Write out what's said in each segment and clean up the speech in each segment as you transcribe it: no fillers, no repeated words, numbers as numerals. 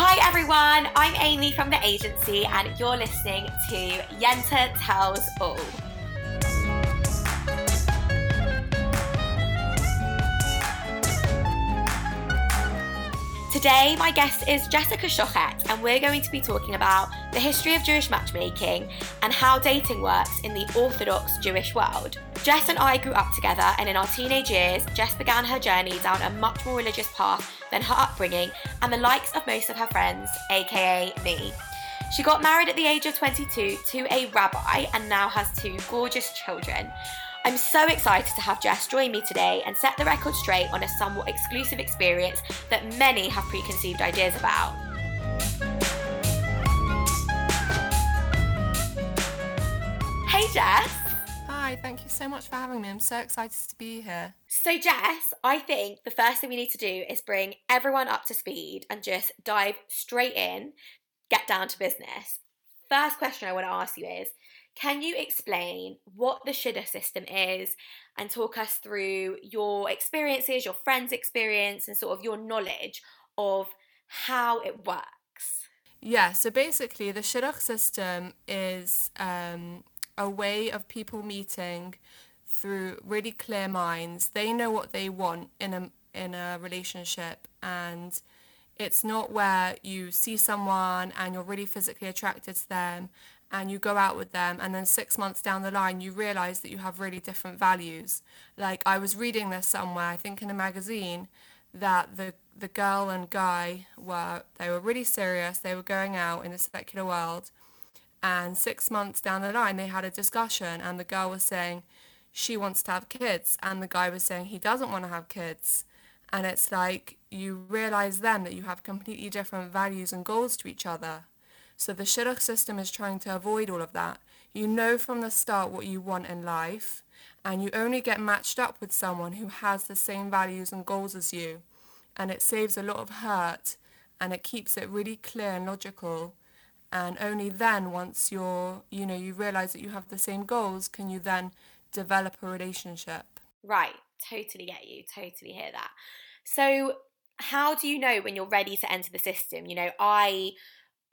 Hi everyone, I'm Amy from The Agency and you're listening to Yenta Tells All. Today my guest is Jessica Shochet and we're going to be talking about the history of Jewish matchmaking and how dating works in the Orthodox Jewish world. Jess and I grew up together, and in our teenage years, Jess began her journey down a much more religious path than her upbringing and the likes of most of her friends, aka me. She got married at the age of 22 to a rabbi and now has two gorgeous children. I'm so excited to have Jess join me today and set the record straight on a somewhat exclusive experience that many have preconceived ideas about. Hey Jess! Hi, thank you so much for having me. I'm so excited to be here. So Jess, I think the first thing we need to do is bring everyone up to speed and just dive straight in, get down to business. First question I want to ask you is, can you explain what the Shidduch system is and talk us through your experiences, your friends' experience, and sort of your knowledge of how it works? Yeah, so basically the Shidduch system is a way of people meeting through really clear minds. They know what they want in a relationship, and it's not where you see someone and you're really physically attracted to them and you go out with them and then 6 months down the line you realise that you have really different values. Like, I was reading this somewhere, I think in a magazine, that the girl and guy were really serious, they were going out in the secular world, and 6 months down the line they had a discussion and the girl was saying she wants to have kids and the guy was saying he doesn't want to have kids. And it's like, you realise then that you have completely different values and goals to each other. So the Shidduch system is trying to avoid all of that. You know from the start what you want in life, and you only get matched up with someone who has the same values and goals as you. And it saves a lot of hurt, and it keeps it really clear and logical. And only then, once you realise that you have the same goals, can you then develop a relationship. Right, totally get you, totally hear that. So how do you know when you're ready to enter the system? You know, I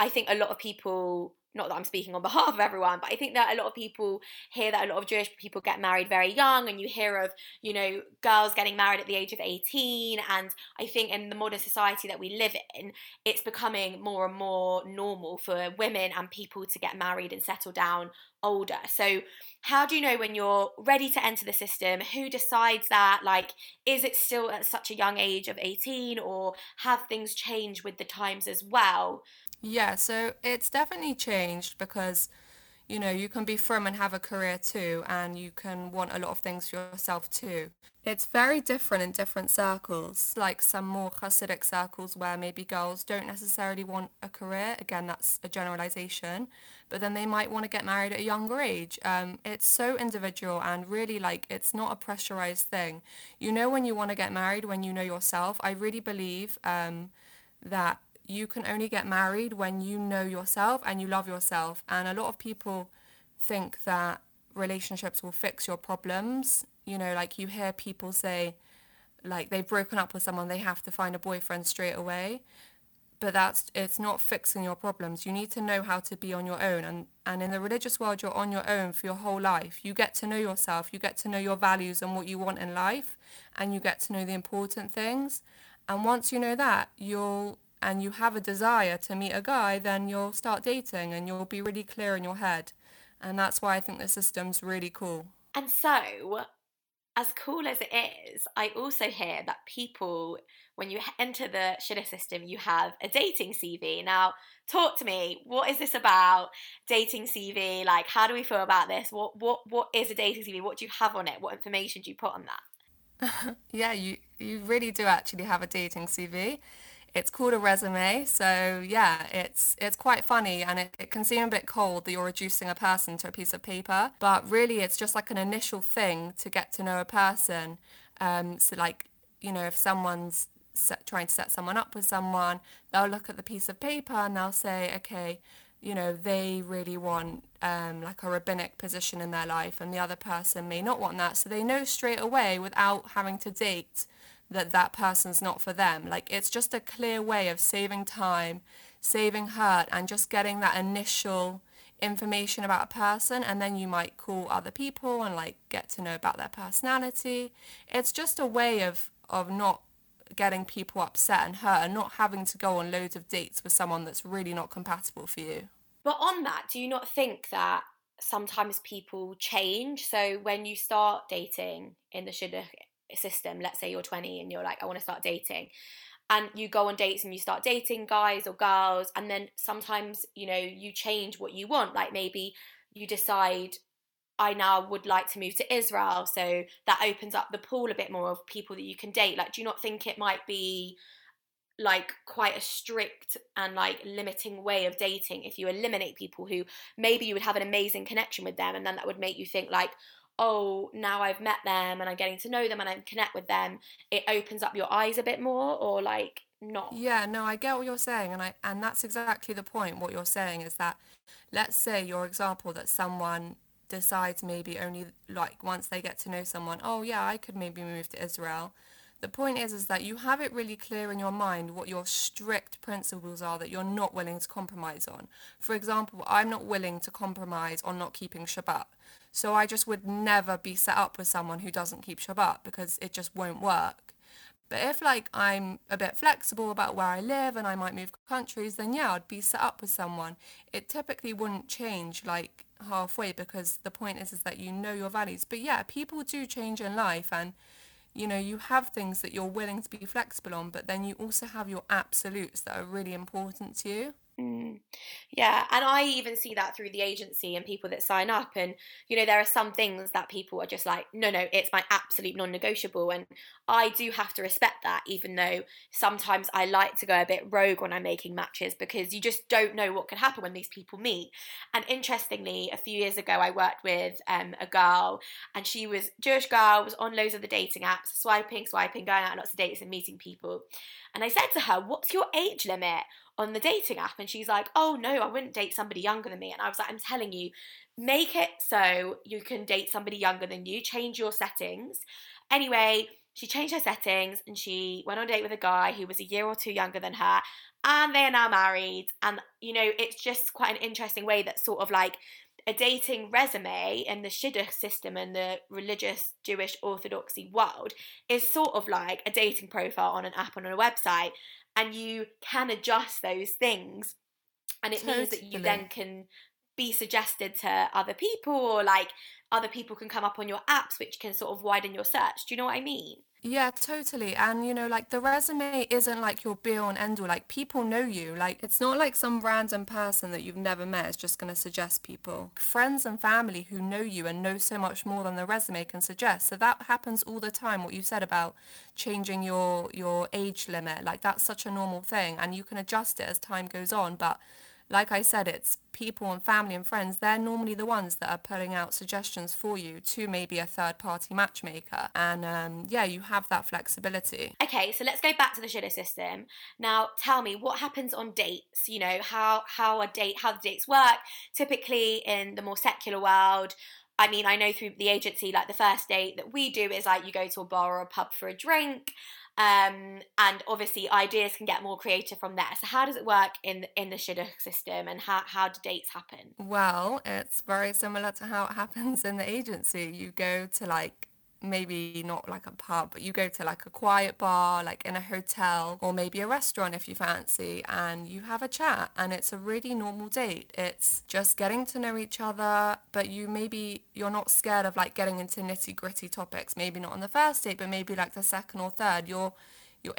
think a lot of people, not that I'm speaking on behalf of everyone, but I think that a lot of people hear that a lot of Jewish people get married very young, and you hear of, you know, girls getting married at the age of 18. And I think in the modern society that we live in, it's becoming more and more normal for women and people to get married and settle down older. So how do you know when you're ready to enter the system? Who decides that? Like, is it still at such a young age of 18, or have things changed with the times as well? Yeah, so it's definitely changed because, you know, you can be from and have a career too, and you can want a lot of things for yourself too. It's very different in different circles, like some more Hasidic circles where maybe girls don't necessarily want a career. Again, that's a generalization, but then they might want to get married at a younger age. It's so individual, and really, like, it's not a pressurized thing. You know when you want to get married, when you know yourself. I really believe that you can only get married when you know yourself and you love yourself. And a lot of people think that relationships will fix your problems. You know, like, you hear people say, like, they've broken up with someone, they have to find a boyfriend straight away. But it's not fixing your problems. You need to know how to be on your own. And in the religious world, you're on your own for your whole life. You get to know yourself, you get to know your values and what you want in life, and you get to know the important things. And once you know that, and you have a desire to meet a guy, then you'll start dating and you'll be really clear in your head. And that's why I think the system's really cool. And so, as cool as it is, I also hear that people, when you enter the Shidduch system, you have a dating CV. Now, talk to me, what is this about, dating CV? Like, how do we feel about this? What is a dating CV? What do you have on it? What information do you put on that? Yeah, you really do actually have a dating CV. It's called a resume, so yeah, it's quite funny, and it can seem a bit cold that you're reducing a person to a piece of paper, but really it's just like an initial thing to get to know a person. So, like, you know, if someone's trying to set someone up with someone, they'll look at the piece of paper and they'll say, okay, you know, they really want like a rabbinic position in their life, and the other person may not want that, so they know straight away without having to date that that person's not for them. Like, it's just a clear way of saving time, saving hurt, and just getting that initial information about a person, and then you might call other people and like get to know about their personality. It's just a way of not getting people upset and hurt and not having to go on loads of dates with someone that's really not compatible for you. But on that, do you not think that sometimes people change? So when you start dating in the Shidduch system, let's say you're 20 and you're like, I want to start dating, and you go on dates and you start dating guys or girls, and then sometimes, you know, you change what you want. Like, maybe you decide, I now would like to move to Israel, so that opens up the pool a bit more of people that you can date. Like, do you not think it might be like quite a strict and like limiting way of dating if you eliminate people who maybe you would have an amazing connection with them, and then that would make you think like, oh, now I've met them and I'm getting to know them and I connect with them, it opens up your eyes a bit more, or like not? Yeah, no, I get what you're saying, and that's exactly the point. What you're saying is that, let's say your example that someone decides maybe only like once they get to know someone, oh yeah, I could maybe move to Israel. The point is that you have it really clear in your mind what your strict principles are that you're not willing to compromise on. For example, I'm not willing to compromise on not keeping Shabbat. So I just would never be set up with someone who doesn't keep Shabbat, because it just won't work. But if like I'm a bit flexible about where I live and I might move countries, then yeah, I'd be set up with someone. It typically wouldn't change like halfway, because the point is that you know your values. But yeah, people do change in life, and you know, you have things that you're willing to be flexible on, but then you also have your absolutes that are really important to you. Mm. Yeah, and I even see that through the agency and people that sign up, and you know, there are some things that people are just like, no, it's my absolute non-negotiable, and I do have to respect that, even though sometimes I like to go a bit rogue when I'm making matches, because you just don't know what can happen when these people meet. And interestingly, a few years ago I worked with a girl, and she was Jewish girl, was on loads of the dating apps, swiping, going out on lots of dates and meeting people, and I said to her, what's your age limit on the dating app? And she's like, oh no, I wouldn't date somebody younger than me. And I was like, I'm telling you, make it so you can date somebody younger than you, change your settings. Anyway, she changed her settings and she went on a date with a guy who was a year or two younger than her, and they are now married. And you know, it's just quite an interesting way that sort of like a dating resume in the Shidduch system and the religious Jewish Orthodoxy world is sort of like a dating profile on an app, on a website. And you can adjust those things, and it totally means that you then can be suggested to other people, or like other people can come up on your apps, which can sort of widen your search. Do you know what I mean? Yeah, totally. And you know, like the resume isn't like your be all and end all. Like, people know you. Like, it's not like some random person that you've never met is just going to suggest people. Friends and family who know you and know so much more than the resume can suggest. So that happens all the time. What you said about changing your age limit, like that's such a normal thing, and you can adjust it as time goes on. But like I said, it's people and family and friends, they're normally the ones that are putting out suggestions for you to maybe a third-party matchmaker. And yeah, you have that flexibility. Okay, so let's go back to the Shidduch system. Now, tell me, what happens on dates? You know, how the dates work? Typically in the more secular world, I mean, I know through the agency, like the first date that we do is like you go to a bar or a pub for a drink. And obviously ideas can get more creative from there. So how does it work in the Shidduch system, and how do dates happen? Well, it's very similar to how it happens in the agency. You go to like, maybe not like a pub, but you go to like a quiet bar, like in a hotel, or maybe a restaurant if you fancy, and you have a chat, and it's a really normal date. It's just getting to know each other, but you're not scared of like getting into nitty-gritty topics, maybe not on the first date, but maybe like the second or third, you're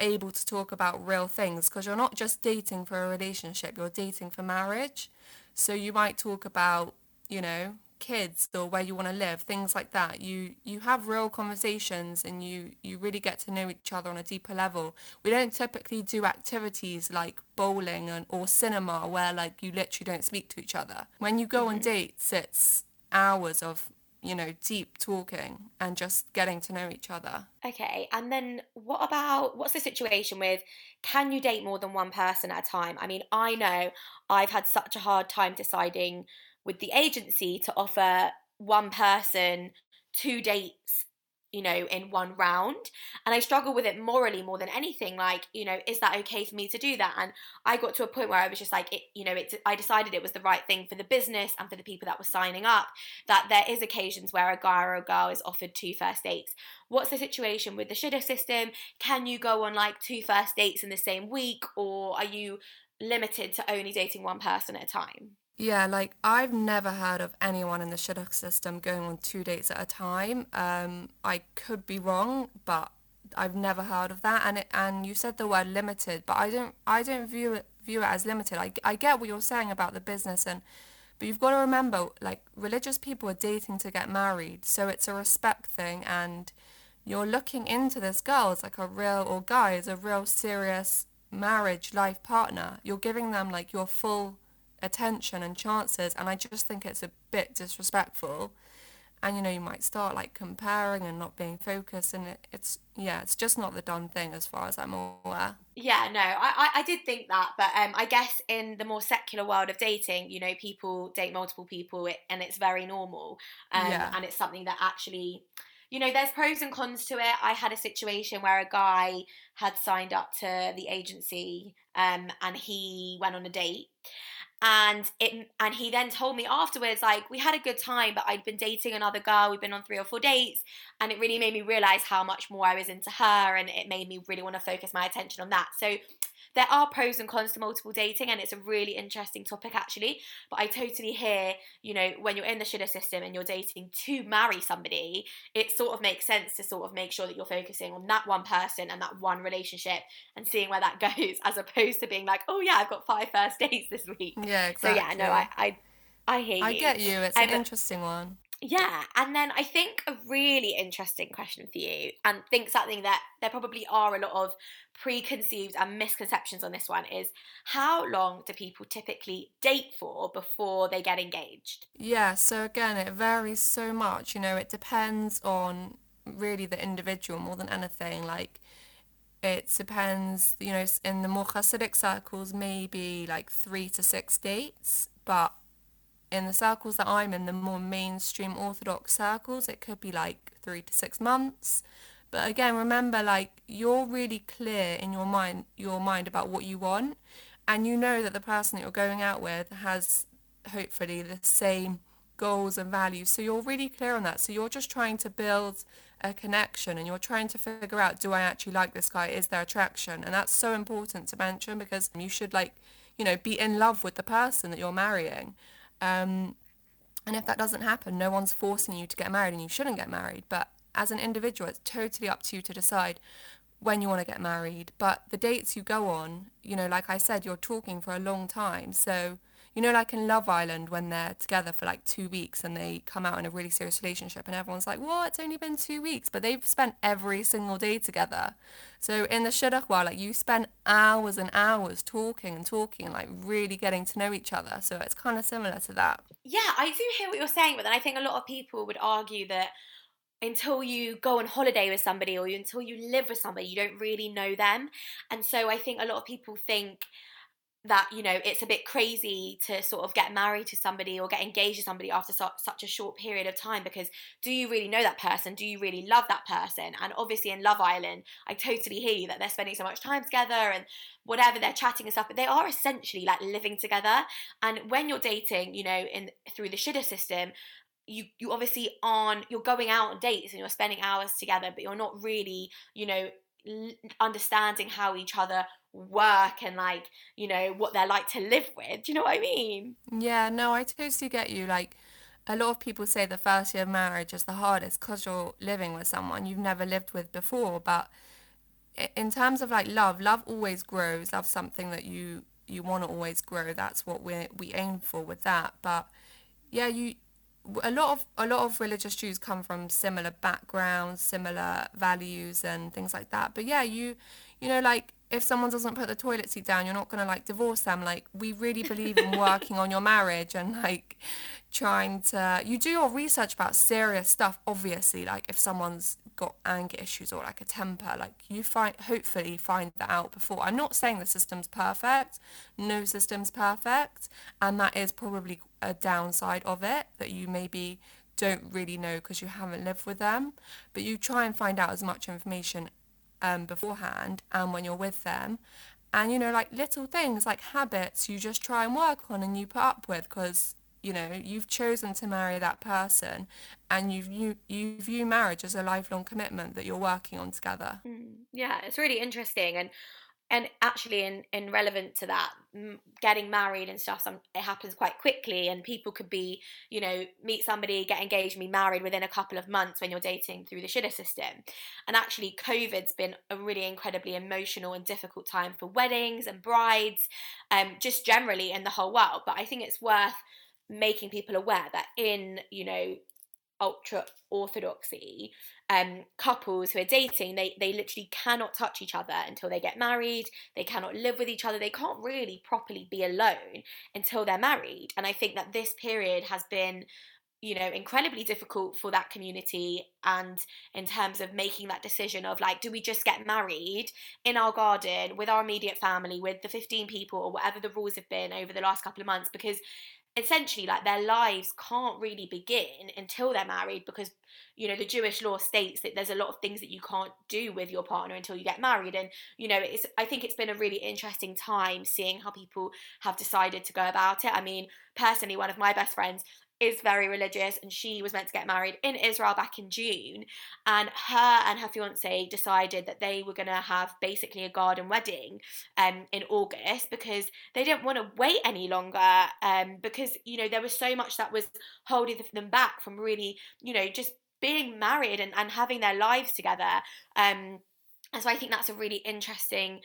able to talk about real things, because you're not just dating for a relationship, you're dating for marriage. So you might talk about, you know, kids or where you want to live, things like that. You have real conversations, and you really get to know each other on a deeper level. We don't typically do activities like bowling or cinema where like you literally don't speak to each other. When you go on dates, it's hours of, you know, deep talking and just getting to know each other. Okay, and then what's the situation with, can you date more than one person at a time? I mean, I know I've had such a hard time deciding with the agency to offer one person two dates, you know, in one round. And I struggle with it morally more than anything. Like, you know, is that okay for me to do that? And I got to a point where I was just like, I decided it was the right thing for the business and for the people that were signing up, that there is occasions where a guy or a girl is offered 2 first dates. What's the situation with the Shidduch system? Can you go on like 2 first dates in the same week, or are you limited to only dating one person at a time? Yeah, like I've never heard of anyone in the Shidduch system going on 2 dates at a time. I could be wrong, but I've never heard of that. And you said the word limited, but I don't view it as limited. I get what you're saying about the business, but you've got to remember, like, religious people are dating to get married, so it's a respect thing, and you're looking into this girl as like a real serious marriage life partner. You're giving them like your full attention and chances, and I just think it's a bit disrespectful. And you know, you might start like comparing and not being focused, and it's just not the done thing as far as I'm aware. Yeah, no, I did think that, but I guess in the more secular world of dating, you know, people date multiple people, and it's very normal. And it's something that actually, you know, there's pros and cons to it. I had a situation where a guy had signed up to the agency, and he went on a date. And he then told me afterwards, like, we had a good time, but I'd been dating another girl. We've been on 3 or 4 dates, and it really made me realise how much more I was into her, and it made me really want to focus my attention on that. So there are pros and cons to multiple dating, and it's a really interesting topic, actually. But I totally hear, you know, when you're in the Shidduch system and you're dating to marry somebody, it sort of makes sense to sort of make sure that you're focusing on that one person and that one relationship and seeing where that goes, as opposed to being like, oh yeah, I've got 5 first dates this week. Yeah, exactly. So yeah, no, I hear you. I get you. It's an interesting one. Yeah, and then I think a really interesting question for you, and think something that there probably are a lot of preconceived and misconceptions on this one, is how long do people typically date for before they get engaged? Yeah, so again, it varies so much. You know, it depends on really the individual more than anything. Like, it depends, you know, in the more Hasidic circles, maybe like 3 to 6 dates, but in the circles that I'm in, the more mainstream Orthodox circles, it could be like 3 to 6 months. But again, remember, like, you're really clear in your mind about what you want, and you know that the person that you're going out with has hopefully the same goals and values, so you're really clear on that. So you're just trying to build a connection, and you're trying to figure out, do I actually like this guy? Is there attraction? And that's so important to mention, because you should, like, you know, be in love with the person that you're marrying. And if that doesn't happen, no one's forcing you to get married, and you shouldn't get married. But as an individual, it's totally up to you to decide when you want to get married. But the dates you go on, you know, like I said, you're talking for a long time. So, you know, like in Love Island, when they're together for like 2 weeks and they come out in a really serious relationship, and everyone's like, well, it's only been 2 weeks, but they've spent every single day together. So in the Shidduch world, like, you spend hours and hours talking and like really getting to know each other. So it's kind of similar to that. Yeah, I do hear what you're saying, but then I think a lot of people would argue that until you go on holiday with somebody, or until you live with somebody, you don't really know them. And so I think a lot of people think that, you know, it's a bit crazy to sort of get married to somebody or get engaged to somebody after such a short period of time, because do you really know that person? Do you really love that person? And obviously in Love Island, I totally hear you that they're spending so much time together and whatever, they're chatting and stuff, but they are essentially like living together. And when you're dating, you know, through the Shidduch system, you obviously you're going out on dates and you're spending hours together, but you're not really, you know, understanding how each other work and, like, you know, what they're like to live with. Do you know what I mean? Yeah, no, I totally get you. Like, a lot of people say the first year of marriage is the hardest because you're living with someone you've never lived with before. But in terms of like love always grows. Love's something that you want to always grow. That's what we aim for with that. But yeah, a lot of religious Jews come from similar backgrounds, similar values and things like that. But yeah, you know, like, if someone doesn't put the toilet seat down, you're not going to like divorce them. Like, we really believe in working on your marriage and like trying to, you do your research about serious stuff, obviously, like if someone's got anger issues or like a temper, like you hopefully find that out before. I'm not saying the system's perfect, no system's perfect. And that is probably a downside of it, that you maybe don't really know because you haven't lived with them, but you try and find out as much information beforehand and when you're with them. And, you know, like little things like habits you just try and work on and you put up with because, you know, you've chosen to marry that person and you view marriage as a lifelong commitment that you're working on together. Yeah, it's really interesting. And actually in relevant to that, getting married and stuff, it happens quite quickly, and people could be, you know, meet somebody, get engaged, be married within a couple of months when you're dating through the Shidduch system. And actually COVID's been a really incredibly emotional and difficult time for weddings and brides, just generally in the whole world. But I think it's worth making people aware that in, you know, ultra-orthodoxy, couples who are dating, they literally cannot touch each other until they get married. They cannot live with each other. They can't really properly be alone until they're married. And I think that this period has been, you know, incredibly difficult for that community, and in terms of making that decision of like, do we just get married in our garden with our immediate family, with the 15 people or whatever the rules have been over the last couple of months? Because essentially, like, their lives can't really begin until they're married, because, you know, the Jewish law states that there's a lot of things that you can't do with your partner until you get married. And, you know, I think it's been a really interesting time seeing how people have decided to go about it. I mean, personally, one of my best friends is very religious, and she was meant to get married in Israel back in June, and her and her fiance decided that they were going to have basically a garden wedding in August, because they didn't want to wait any longer, because, you know, there was so much that was holding them back from really, you know, just being married and having their lives together. And so I think that's a really interesting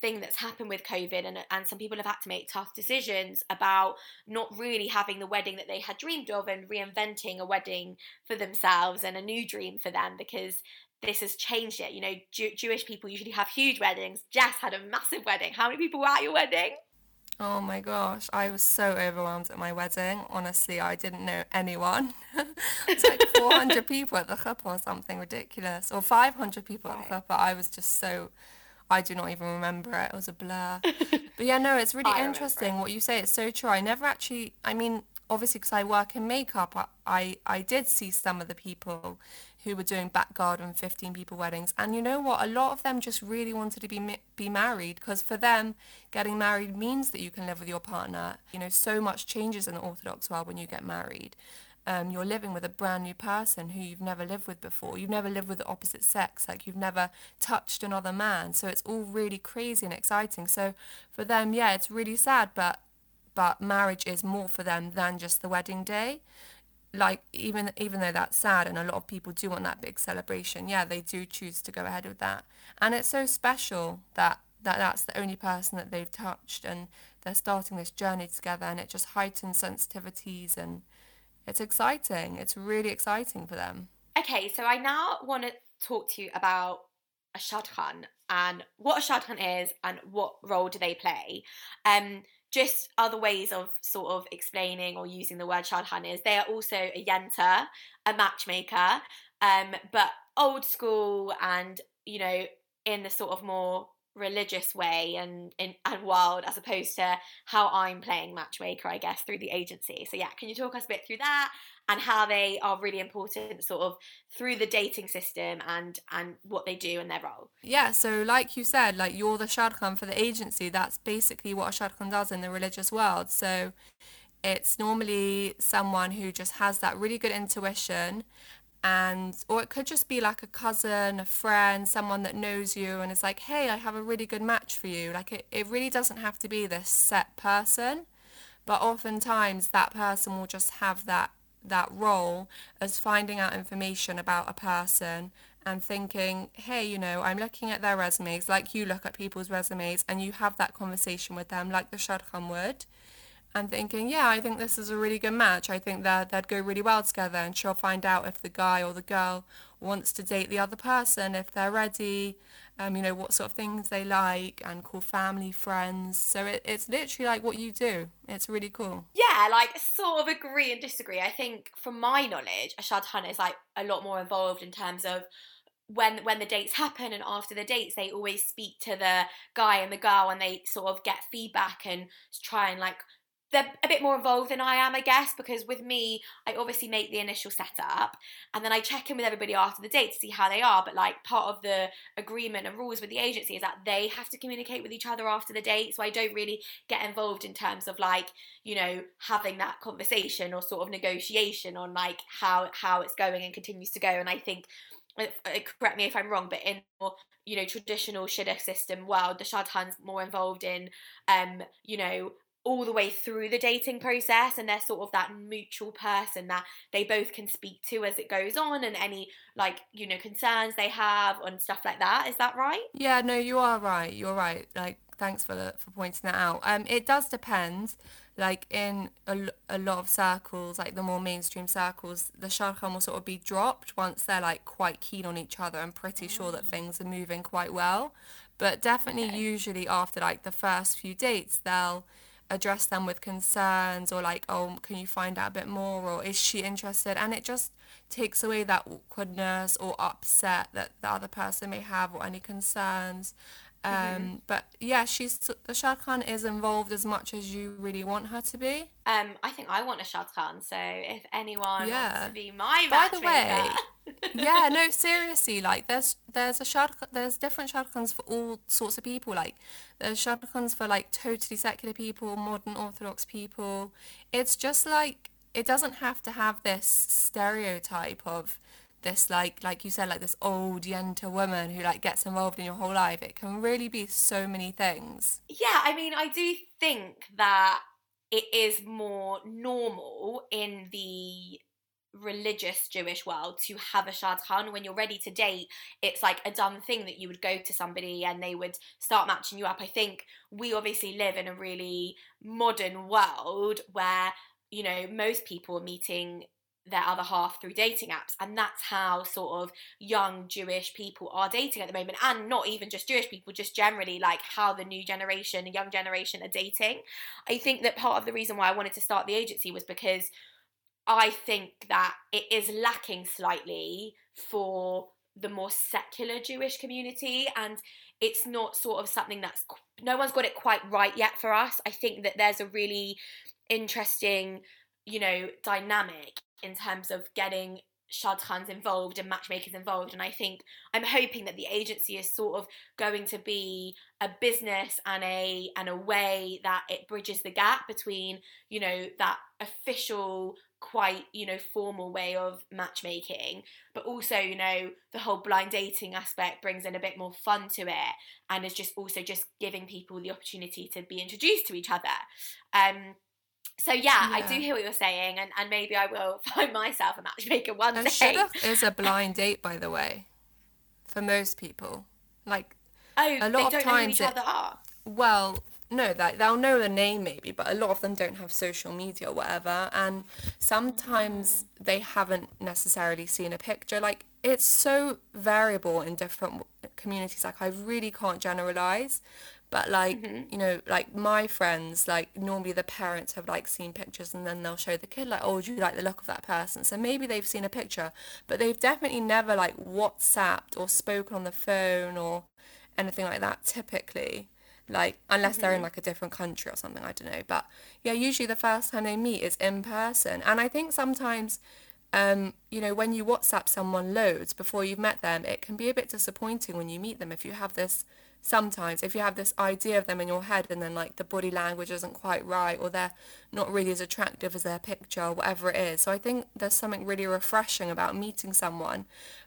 thing that's happened with COVID, and some people have had to make tough decisions about not really having the wedding that they had dreamed of, and reinventing a wedding for themselves and a new dream for them, because this has changed it. You know, Jewish people usually have huge weddings. Jess had a massive wedding. How many people were at your wedding? Oh my gosh, I was so overwhelmed at my wedding. Honestly, I didn't know anyone. It's like 400 people at the chuppah or something ridiculous, or 500 people at the chuppah. I was just so, I do not even remember it. It was a blur. But yeah, no, it's really interesting what you say. It's so true. I never actually, I mean, obviously because I work in makeup, I did see some of the people who were doing back garden 15 people weddings, and you know what, a lot of them just really wanted to be married, because for them getting married means that you can live with your partner. You know, so much changes in the Orthodox world when you get married. You're living with a brand new person who you've never lived with before. You've never lived with the opposite sex, like you've never touched another man, so it's all really crazy and exciting. So for them, yeah, it's really sad, but marriage is more for them than just the wedding day. Like, even though that's sad and a lot of people do want that big celebration, yeah, they do choose to go ahead with that. And it's so special that that's the only person that they've touched, and they're starting this journey together, and it just heightens sensitivities, and it's exciting. It's really exciting for them. Okay, so I now want to talk to you about a Shadchan, and what a Shadchan is and what role do they play. Just other ways of sort of explaining or using the word Shadchan is they are also a Yenta, a matchmaker, but old school and, you know, in the sort of more religious way and world, as opposed to how I'm playing matchmaker, I guess, through the agency. So yeah, can you talk us a bit through that and how they are really important sort of through the dating system and what they do and their role? Yeah, so like you said, like you're the Shadchan for the agency. That's basically what a Shadchan does in the religious world. So it's normally someone who just has that really good intuition, and or it could just be like a cousin, a friend, someone that knows you and is like, hey, I have a really good match for you. Like it really doesn't have to be this set person, but oftentimes that person will just have that role as finding out information about a person and thinking, hey, you know, I'm looking at their resumes, like you look at people's resumes, and you have that conversation with them like the Shadchan would, and thinking, yeah, I think this is a really good match. I think that they'd go really well together, and she'll find out if the guy or the girl wants to date the other person, if they're ready, you know, what sort of things they like, and call family, friends. So it's literally like what you do. It's really cool. Yeah, like sort of agree and disagree. I think from my knowledge, a Shadchan is like a lot more involved in terms of when the dates happen, and after the dates they always speak to the guy and the girl, and they sort of get feedback and try and like They're a bit more involved than I am, I guess, because with me, I obviously make the initial setup and then I check in with everybody after the date to see how they are. But like part of the agreement and rules with the agency is that they have to communicate with each other after the date. So I don't really get involved in terms of like, you know, having that conversation or sort of negotiation on like how it's going and continues to go. And I think, correct me if I'm wrong, but in, you know, traditional Shidduch system world, the Shadchan's more involved in, you know, all the way through the dating process, and they're sort of that mutual person that they both can speak to as it goes on and any, like, you know, concerns they have and stuff like that. Is that right? Yeah, no, you are right. You're right. Like, thanks for pointing that out. It does depend. Like, in a lot of circles, like the more mainstream circles, the Shadchan will sort of be dropped once they're, like, quite keen on each other and pretty sure that things are moving quite well. But definitely usually after, like, the first few dates, they'll address them with concerns or like, oh, can you find out a bit more, or is she interested? And it just takes away that awkwardness or upset that the other person may have or any concerns. But yeah, the Shadchan is involved as much as you really want her to be. I think I want a Shadchan, so if anyone wants to be my matchmaker. By the way, yeah, no, seriously, like there's different Shadchans for all sorts of people. Like there's Shadchans for like totally secular people, modern Orthodox people. It's just like, it doesn't have to have this stereotype of this, like you said, like this old Yenta woman who like gets involved in your whole life. It can really be so many things. Yeah, I mean, I do think that it is more normal in the religious Jewish world to have a Shadchan. When you're ready to date, it's like a done thing that you would go to somebody and they would start matching you up. I think we obviously live in a really modern world where, you know, most people are meeting their other half through dating apps, and that's how sort of young Jewish people are dating at the moment, and not even just Jewish people, just generally like how the new generation and young generation are dating. I think that part of the reason why I wanted to start the agency was because I think that it is lacking slightly for the more secular Jewish community, and it's not sort of something that's, no one's got it quite right yet for us. I think that there's a really interesting, you know, dynamic in terms of getting Shadchans involved and matchmakers involved. And I think, I'm hoping that the agency is sort of going to be a business and a way that it bridges the gap between, you know, that official, quite, you know, formal way of matchmaking, but also, you know, the whole blind dating aspect brings in a bit more fun to it, and is just also just giving people the opportunity to be introduced to each other. So yeah, I do hear what you're saying, and maybe I will find myself a matchmaker one day. Shidduch is a blind date, by the way, for most people. Like, a lot of times they don't know who each other are. Well, no, they'll know the name maybe, but a lot of them don't have social media or whatever, and sometimes they haven't necessarily seen a picture. Like, it's so variable in different communities. Like, I really can't generalize. But, like, you know, like, my friends, like, normally the parents have, like, seen pictures, and then they'll show the kid, like, oh, do you like the look of that person? So maybe they've seen a picture, but they've definitely never, like, WhatsApped or spoken on the phone or anything like that, typically. Like, unless they're in, like, a different country or something, I don't know. But, yeah, usually the first time they meet is in person. And I think sometimes, you know, when you WhatsApp someone loads before you've met them, it can be a bit disappointing when you meet them if you have this... Sometimes if you have this idea of them in your head, and then like the body language isn't quite right, or they're not really as attractive as their picture, or whatever it is. So I think there's something really refreshing about meeting someone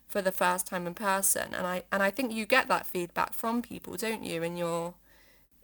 for the first time in person. And I think you get that feedback from people, don't you, in your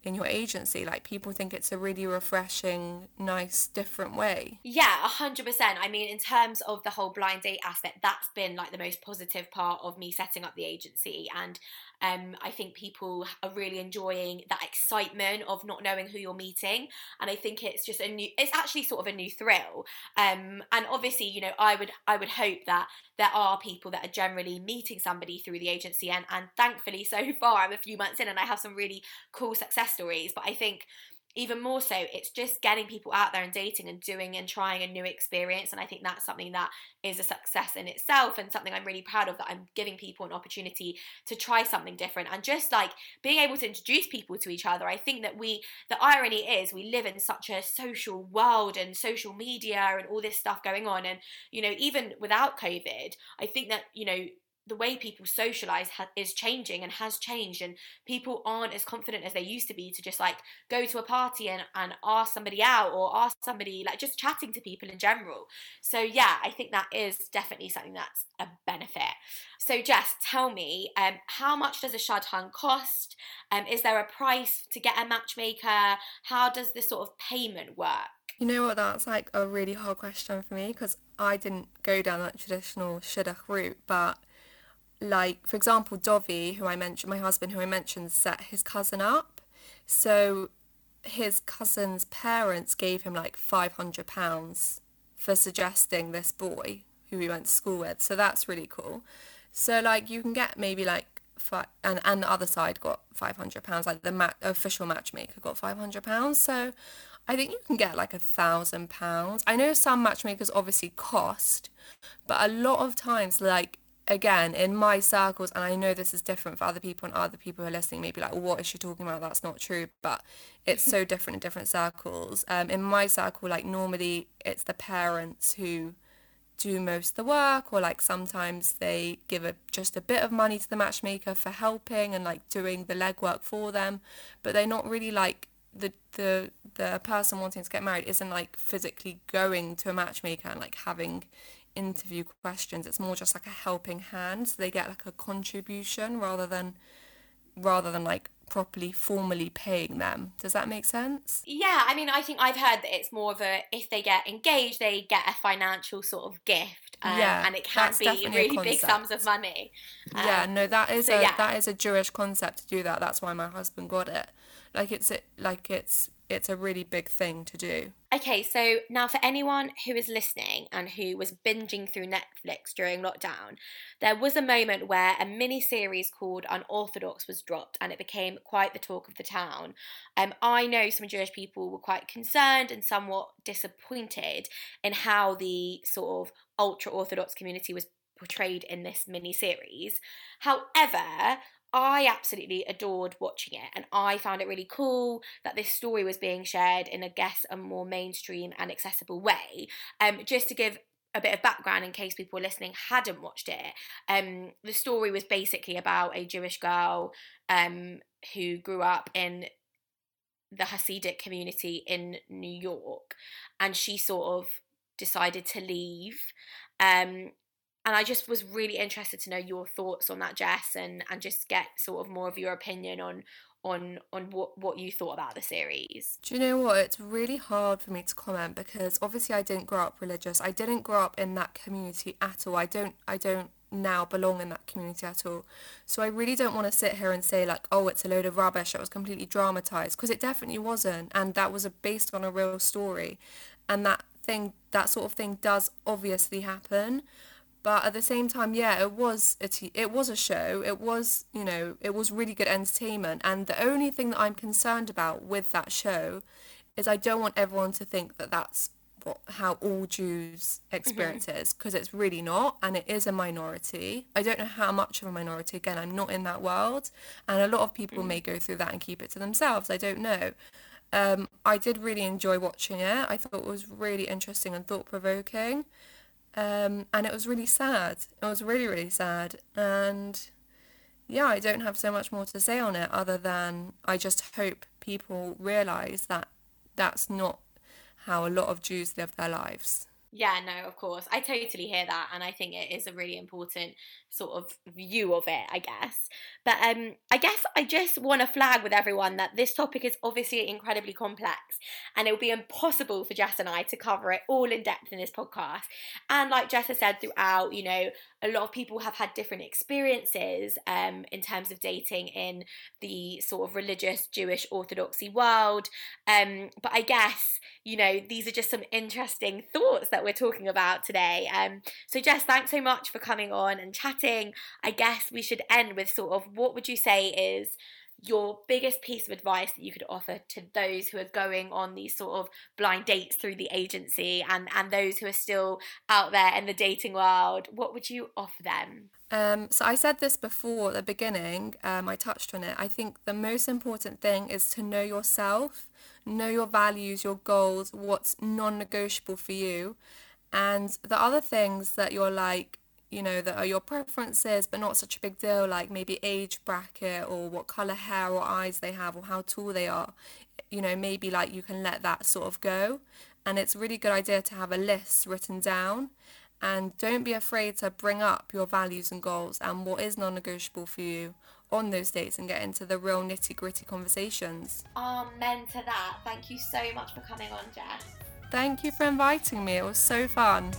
agency? Like, people think it's a really refreshing, nice, different way. Yeah, 100%. I mean, in terms of the whole blind date aspect, that's been like the most positive part of me setting up the agency. And I think people are really enjoying that excitement of not knowing who you're meeting. And I think it's just it's actually sort of a new thrill. And obviously, you know, I would hope that there are people that are generally meeting somebody through the agency. And thankfully, so far, I'm a few months in and I have some really cool success stories. But I think even more so, it's just getting people out there and dating and doing and trying a new experience. And I think that's something that is a success in itself, and something I'm really proud of, that I'm giving people an opportunity to try something different. And just like being able to introduce people to each other, I think that the irony is we live in such a social world and social media and all this stuff going on. And, you know, even without COVID, I think that, you know, the way people socialize is changing and has changed, and people aren't as confident as they used to be to just like go to a party and ask somebody out, or ask somebody, like just chatting to people in general. So yeah, I think that is definitely something that's a benefit. So Jess, tell me, how much does a Shadchan cost? Is there a price to get a matchmaker? How does this sort of payment work? You know what, that's like a really hard question for me, because I didn't go down that traditional Shidduch route, but like, for example, Dovi, who I mentioned, my husband, who I mentioned, set his cousin up. So his cousin's parents gave him like £500 for suggesting this boy who we went to school with. So that's really cool. So like, you can get maybe like five, and the other side got £500. Like the official matchmaker got £500. So I think you can get like £1,000. I know some matchmakers obviously cost, but a lot of times, like, again, in my circles, and I know this is different for other people, and other people who are listening maybe like, what is she talking about, that's not true, but it's so different in different circles. In my circle, like, normally it's the parents who do most of the work, or like sometimes they give just a bit of money to the matchmaker for helping and like doing the legwork for them, but they're not really like, the person wanting to get married isn't like physically going to a matchmaker and like having interview questions. It's more just like a helping hand, so they get like a contribution rather than like properly formally paying them. Does that make sense? Yeah, I mean, I think I've heard that it's more of a, if they get engaged, they get a financial sort of gift, and it can be really big sums of money. That is a Jewish concept to do that. That's why my husband got it. Like it's a really big thing to do. Okay, so now for anyone who is listening and who was binging through Netflix during lockdown, there was a moment where a mini-series called Unorthodox was dropped, and it became quite the talk of the town. I know some Jewish people were quite concerned and somewhat disappointed in how the sort of ultra-Orthodox community was portrayed in this mini-series. However, I absolutely adored watching it, and I found it really cool that this story was being shared in, I guess, a more mainstream and accessible way. Just to give a bit of background in case people listening hadn't watched it, the story was basically about a Jewish girl who grew up in the Hasidic community in New York, and she sort of decided to leave. And I just was really interested to know your thoughts on that, Jess, and just get sort of more of your opinion on what you thought about the series. Do you know what? It's really hard for me to comment, because obviously I didn't grow up religious. I didn't grow up in that community at all. I don't now belong in that community at all. So I really don't want to sit here and say like, oh, it's a load of rubbish, it was completely dramatised, because it definitely wasn't. And that was based on a real story. And that sort of thing does obviously happen. But at the same time, yeah, it was a show. It was, you know, it was really good entertainment. And the only thing that I'm concerned about with that show is I don't want everyone to think that that's how all Jews experience mm-hmm. is, because it's really not, and it is a minority. I don't know how much of a minority. Again, I'm not in that world, and a lot of people may go through that and keep it to themselves. I don't know. I did really enjoy watching it. I thought it was really interesting and thought-provoking. And it was really sad. It was really, really sad. And yeah, I don't have so much more to say on it, other than I just hope people realise that that's not how a lot of Jews live their lives. Yeah, no, of course. I totally hear that, and I think it is a really important sort of view of it, I guess. But I guess I just want to flag with everyone that this topic is obviously incredibly complex, and it will be impossible for Jess and I to cover it all in depth in this podcast. And like Jess has said throughout, you know, a lot of people have had different experiences in terms of dating in the sort of religious Jewish Orthodoxy world. But I guess, you know, these are just some interesting thoughts that we're talking about today. So Jess, thanks so much for coming on and chatting. I guess we should end with sort of, what would you say is your biggest piece of advice that you could offer to those who are going on these sort of blind dates through the agency and those who are still out there in the dating world? What would you offer them? So I said this before at the beginning, I touched on it. I think the most important thing is to know yourself, know your values, your goals, what's non-negotiable for you, and the other things that you're like, you know, that are your preferences but not such a big deal, like maybe age bracket or what colour hair or eyes they have or how tall they are. You know, maybe like you can let that sort of go, and it's a really good idea to have a list written down. And don't be afraid to bring up your values and goals and what is non-negotiable for you on those dates and get into the real nitty-gritty conversations. Amen to that. Thank you so much for coming on, Jess. Thank you for inviting me. It was so fun.